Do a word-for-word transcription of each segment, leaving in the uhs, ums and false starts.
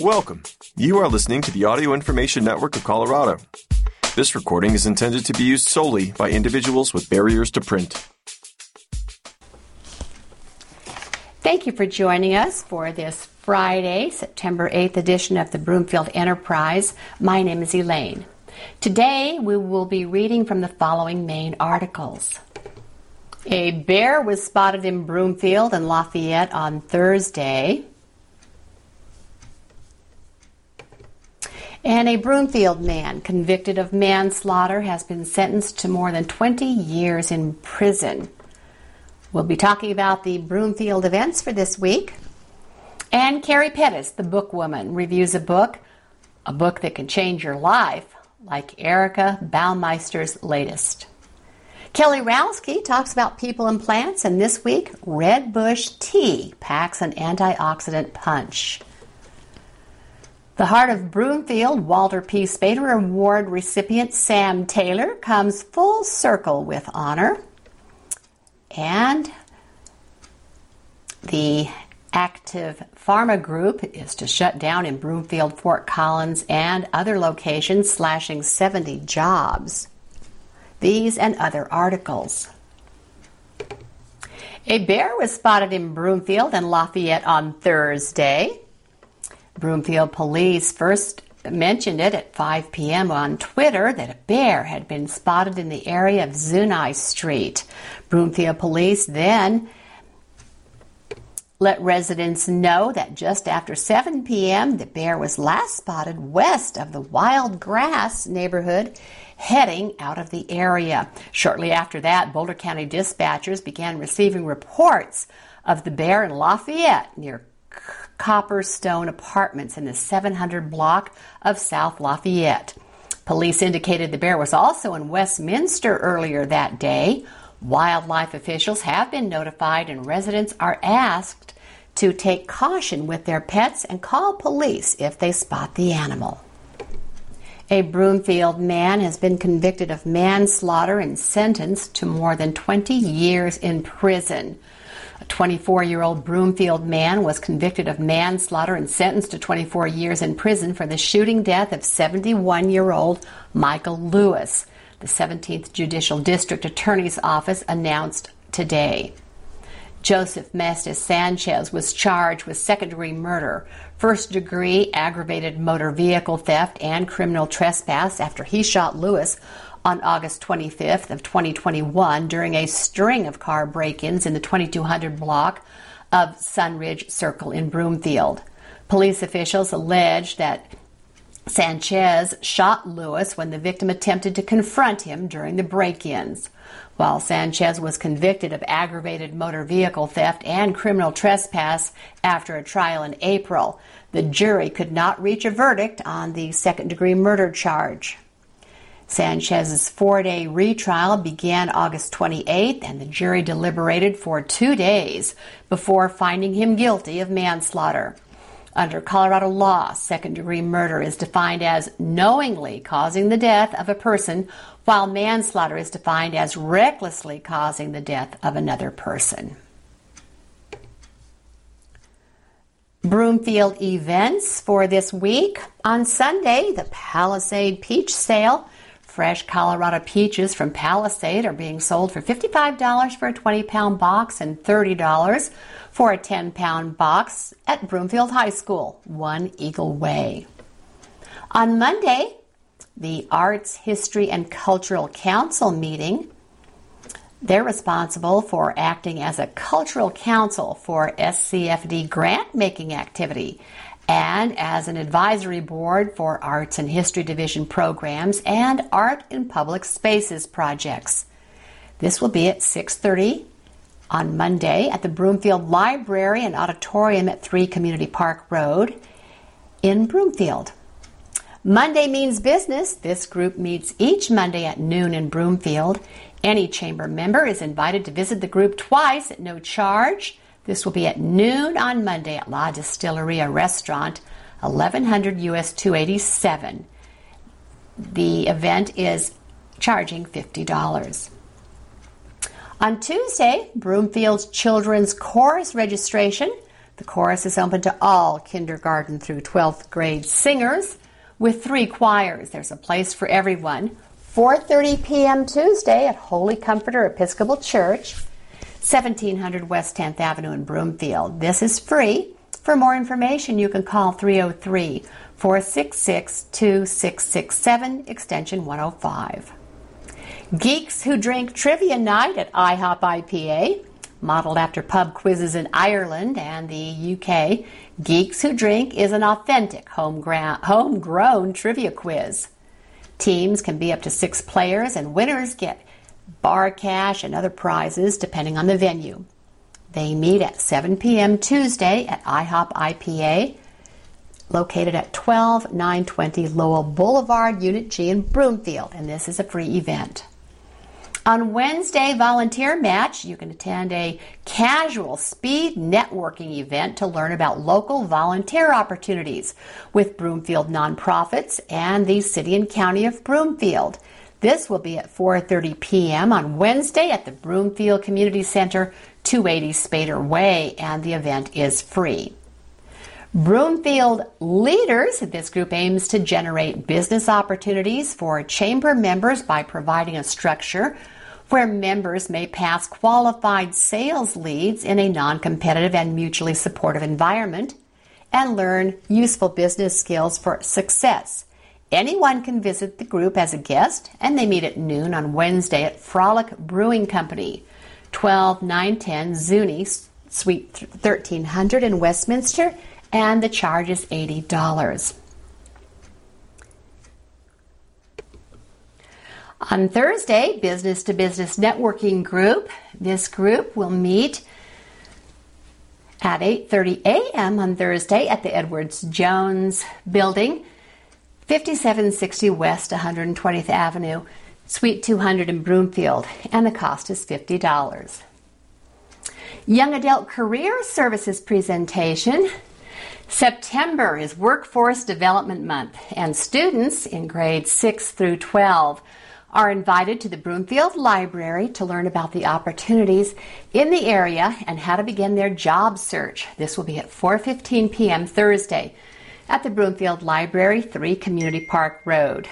Welcome. You are listening to the Audio Information Network of Colorado. This recording is intended to be used solely by individuals with barriers to print. Thank you for joining us for this Friday, September eighth edition of the Broomfield Enterprise. My name is Elaine. Today we will be reading from the following main articles. A bear was spotted in Broomfield and Lafayette on Thursday. And a Broomfield man convicted of manslaughter has been sentenced to more than twenty years in prison. We'll be talking about the Broomfield events for this week. And Carrie Pettis, the book woman, reviews a book, a book that can change your life, like Erica Baumeister's latest. Kelly Ralsky talks about people and plants, and this week, red bush tea packs an antioxidant punch. The Heart of Broomfield Walter P. Spader Award recipient Sam Taylor comes full circle with honor. And the Active Pharma Group is to shut down in Broomfield, Fort Collins, and other locations, slashing seventy jobs. These and other articles. A bear was spotted in Broomfield and Lafayette on Thursday. Broomfield police first mentioned it at five p.m. on Twitter that a bear had been spotted in the area of Zunai Street. Broomfield police then let residents know that just after seven p.m. the bear was last spotted west of the Wild Grass neighborhood, heading out of the area. Shortly after that, Boulder County dispatchers began receiving reports of the bear in Lafayette near Copperstone Apartments in the seven hundred block of South Lafayette. Police indicated the bear was also in Westminster earlier that day. Wildlife officials have been notified and residents are asked to take caution with their pets and call police if they spot the animal. A Broomfield man has been convicted of manslaughter and sentenced to more than twenty years in prison. A twenty-four-year-old Broomfield man was convicted of manslaughter and sentenced to twenty-four years in prison for the shooting death of seventy-one-year-old Michael Lewis, the seventeenth Judicial District Attorney's Office announced today. Joseph Mestiz Sanchez was charged with second-degree murder, first-degree aggravated motor vehicle theft, and criminal trespass after he shot Lewis on August twenty-fifth of twenty twenty-one during a string of car break-ins in the twenty-two hundred block of Sunridge Circle in Broomfield. Police officials allege that Sanchez shot Lewis when the victim attempted to confront him during the break-ins. While Sanchez was convicted of aggravated motor vehicle theft and criminal trespass after a trial in April, the jury could not reach a verdict on the second-degree murder charge. Sanchez's four-day retrial began August twenty-eighth, and the jury deliberated for two days before finding him guilty of manslaughter. Under Colorado law, second-degree murder is defined as knowingly causing the death of a person, while manslaughter is defined as recklessly causing the death of another person. Broomfield events for this week. On Sunday, the Palisade Peach Sale. Fresh Colorado peaches from Palisade are being sold for fifty-five dollars for a twenty-pound box and thirty dollars for a ten-pound box at Broomfield High School, One Eagle Way. On Monday, the Arts, History, and Cultural Council meeting. They're responsible for acting as a cultural council for S C F D grant-making activity, and as an advisory board for Arts and History Division programs and Art in Public Spaces projects. This will be at six thirty on Monday at the Broomfield Library and Auditorium at three Community Park Road in Broomfield. Monday Means Business. This group meets each Monday at noon in Broomfield. Any chamber member is invited to visit the group twice at no charge. This will be at noon on Monday at La Distilleria Restaurant, eleven hundred U S two eighty-seven. The event is charging fifty dollars. On Tuesday, Broomfield's Children's Chorus registration. The chorus is open to all kindergarten through twelfth grade singers with three choirs. There's a place for everyone. four thirty p.m. Tuesday at Holy Comforter Episcopal Church, seventeen hundred West tenth Avenue in Broomfield. This is free. For more information, you can call three oh three, four six six, two six six seven, extension one oh five. Geeks Who Drink Trivia Night at IHOP I P A, modeled after pub quizzes in Ireland and the U K. Geeks Who Drink is an authentic homegrown, homegrown trivia quiz. Teams can be up to six players, and winners get bar cash and other prizes depending on the venue. They meet at seven p.m. Tuesday at IHOP I P A, located at twelve nine twenty Lowell Boulevard, Unit G in Broomfield, and this is a free event. On Wednesday, volunteer match, you can attend a casual speed networking event to learn about local volunteer opportunities with Broomfield nonprofits and the City and County of Broomfield. This will be at four thirty p.m. on Wednesday at the Broomfield Community Center, two eighty Spader Way, and the event is free. Broomfield Leaders, this group aims to generate business opportunities for chamber members by providing a structure where members may pass qualified sales leads in a non-competitive and mutually supportive environment and learn useful business skills for success. Anyone can visit the group as a guest, and they meet at noon on Wednesday at Frolic Brewing Company, twelve nine ten Zuni, Suite thirteen hundred in Westminster, and the charge is eighty dollars. On Thursday, Business to Business Networking Group. This group will meet at eight thirty a.m. on Thursday at the Edwards-Jones Building, fifty-seven sixty West one hundred twentieth Avenue, Suite two hundred in Broomfield, and the cost is fifty dollars. Young Adult Career Services presentation. September is Workforce Development Month, and students in grades six through twelve are invited to the Broomfield Library to learn about the opportunities in the area and how to begin their job search. This will be at four fifteen p.m. Thursday at the Broomfield Library, three Community Park Road.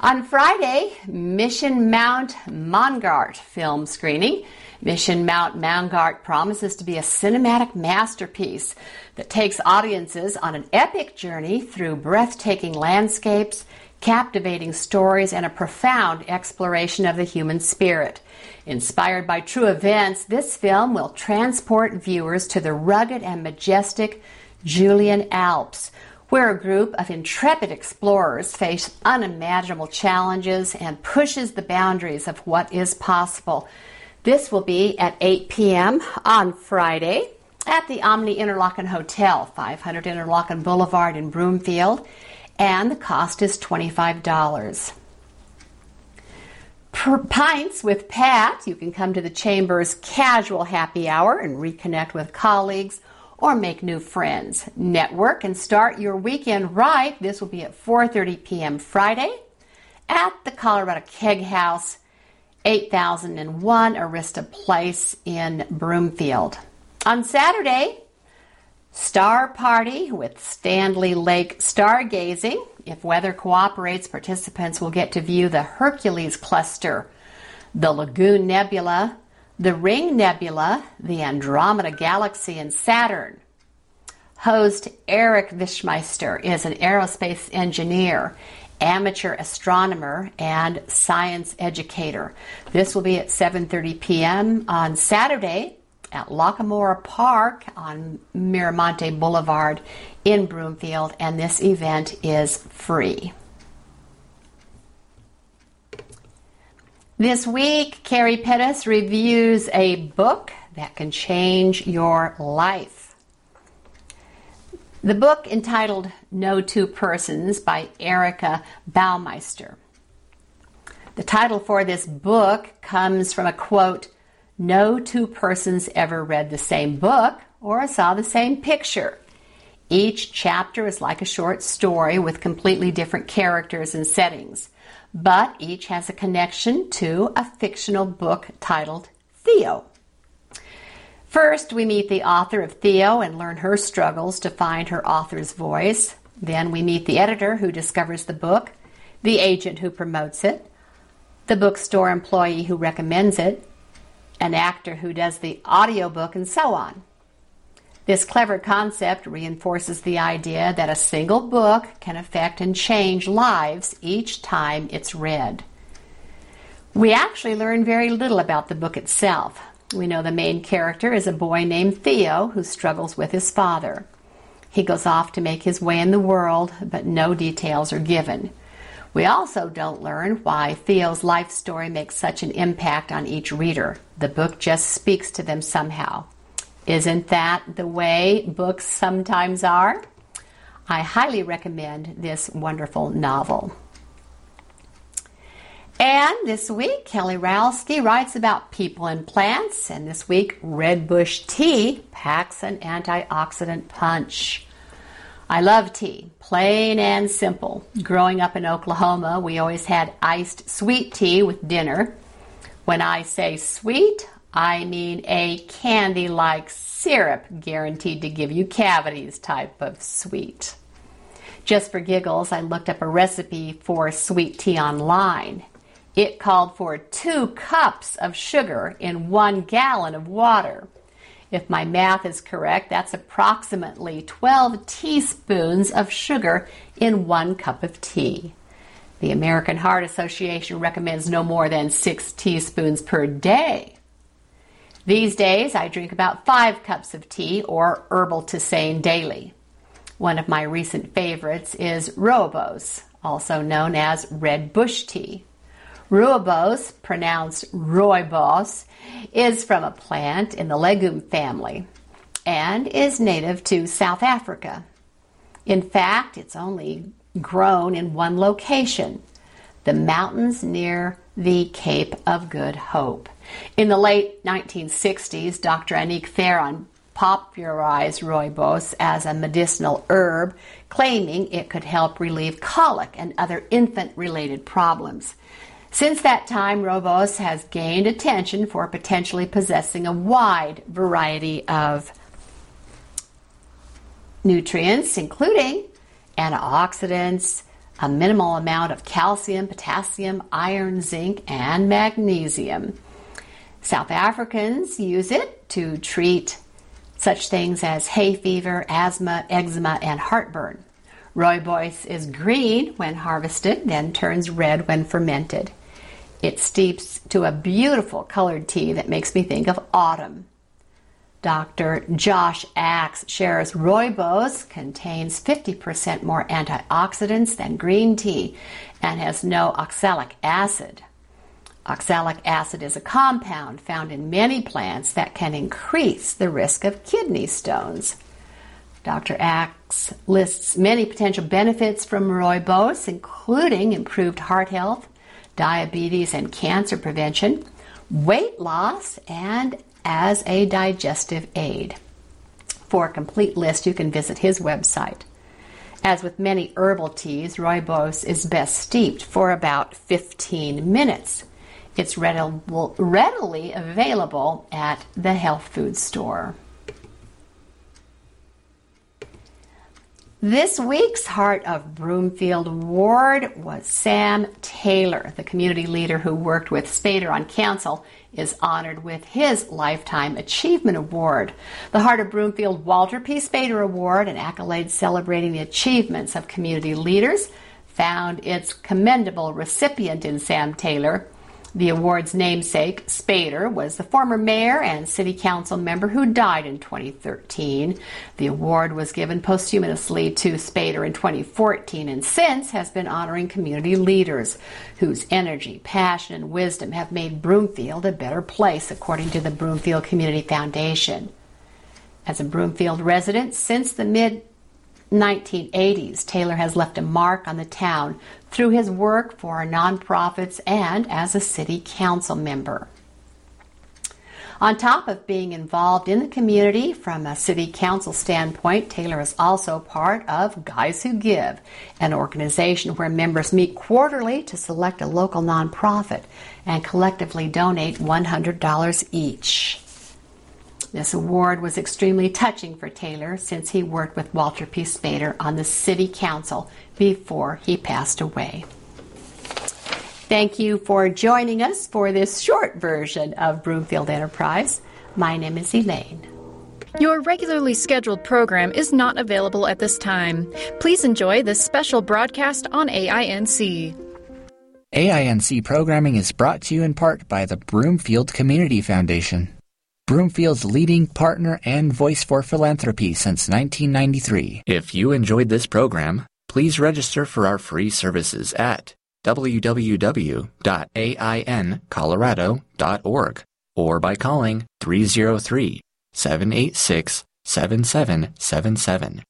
On Friday, Mission Mount Mongart film screening. Mission Mount Mongart promises to be a cinematic masterpiece that takes audiences on an epic journey through breathtaking landscapes, captivating stories, and a profound exploration of the human spirit. Inspired by true events, this film will transport viewers to the rugged and majestic Julian Alps, where a group of intrepid explorers face unimaginable challenges and pushes the boundaries of what is possible. This will be at eight p.m. on Friday at the Omni Interlaken Hotel, five hundred Interlaken Boulevard in Broomfield, and the cost is twenty-five dollars. Per Pints with Pat, you can come to the Chamber's casual happy hour and reconnect with colleagues or make new friends. Network and start your weekend right. This will be at four thirty p.m. Friday at the Colorado Keg House, eight thousand one Arista Place in Broomfield. On Saturday, Star Party with Stanley Lake Stargazing. If weather cooperates, participants will get to view the Hercules Cluster, the Lagoon Nebula, the Ring Nebula, the Andromeda Galaxy, and Saturn. Host Eric Wischmeister is an aerospace engineer, amateur astronomer, and science educator. This will be at seven thirty p.m. on Saturday at Lackawanna Park on Miramonte Boulevard in Broomfield, and this event is free. This week, Carrie Pettis reviews a book that can change your life. The book, entitled No Two Persons by Erica Baumeister. The title for this book comes from a quote, "No two persons ever read the same book or saw the same picture. Each chapter is like a short story with completely different characters and settings, but each has a connection to a fictional book titled Theo." First, we meet the author of Theo and learn her struggles to find her author's voice. Then we meet the editor who discovers the book, the agent who promotes it, the bookstore employee who recommends it, an actor who does the audiobook, and so on. This clever concept reinforces the idea that a single book can affect and change lives each time it's read. We actually learn very little about the book itself. We know the main character is a boy named Theo who struggles with his father. He goes off to make his way in the world, but no details are given. We also don't learn why Theo's life story makes such an impact on each reader. The book just speaks to them somehow. Isn't that the way books sometimes are? I highly recommend this wonderful novel. And this week, Kelly Ralsky writes about people and plants, and this week, Red Bush Tea packs an antioxidant punch. I love tea, plain and simple. Growing up in Oklahoma, we always had iced sweet tea with dinner. When I say sweet, I mean a candy-like syrup guaranteed to give you cavities type of sweet. Just for giggles, I looked up a recipe for sweet tea online. It called for two cups of sugar in one gallon of water. If my math is correct, that's approximately twelve teaspoons of sugar in one cup of tea. The American Heart Association recommends no more than six teaspoons per day. These days, I drink about five cups of tea or herbal tisane daily. One of my recent favorites is rooibos, also known as red bush tea. Rooibos, pronounced rooibos, is from a plant in the legume family and is native to South Africa. In fact, it's only grown in one location, the mountains near the Cape of Good Hope. In the late nineteen sixties, Doctor Anneke Theron popularized rooibos as a medicinal herb, claiming it could help relieve colic and other infant-related problems. Since that time, rooibos has gained attention for potentially possessing a wide variety of nutrients, including antioxidants, a minimal amount of calcium, potassium, iron, zinc, and magnesium. South Africans use it to treat such things as hay fever, asthma, eczema, and heartburn. Rooibos is green when harvested, then turns red when fermented. It steeps to a beautiful colored tea that makes me think of autumn. Doctor Josh Axe shares rooibos contains fifty percent more antioxidants than green tea and has no oxalic acid. Oxalic acid is a compound found in many plants that can increase the risk of kidney stones. Doctor Axe lists many potential benefits from rooibos, including improved heart health, diabetes and cancer prevention, weight loss, and as a digestive aid. For a complete list, you can visit his website. As with many herbal teas, rooibos is best steeped for about fifteen minutes. It's readily available at the health food store. This week's Heart of Broomfield Award was Sam Taylor. The community leader who worked with Spader on council is honored with his Lifetime Achievement Award. The Heart of Broomfield Walter P. Spader Award, an accolade celebrating the achievements of community leaders, found its commendable recipient in Sam Taylor. The award's namesake, Spader, was the former mayor and city council member who died in twenty thirteen. The award was given posthumously to Spader in twenty fourteen and since has been honoring community leaders whose energy, passion, and wisdom have made Broomfield a better place, according to the Broomfield Community Foundation. As a Broomfield resident since the mid nineteen eighties, Taylor has left a mark on the town through his work for nonprofits and as a city council member. On top of being involved in the community from a city council standpoint, Taylor is also part of Guys Who Give, an organization where members meet quarterly to select a local nonprofit and collectively donate one hundred dollars each. This award was extremely touching for Taylor since he worked with Walter P. Spader on the city council before he passed away. Thank you for joining us for this short version of Broomfield Enterprise. My name is Elaine. Your regularly scheduled program is not available at this time. Please enjoy this special broadcast on A I N C. A I N C programming is brought to you in part by the Broomfield Community Foundation, Broomfield's leading partner and voice for philanthropy since nineteen ninety-three. If you enjoyed this program, please register for our free services at w w w dot a i n colorado dot org or by calling three oh three, seven eight six, seven seven seven seven.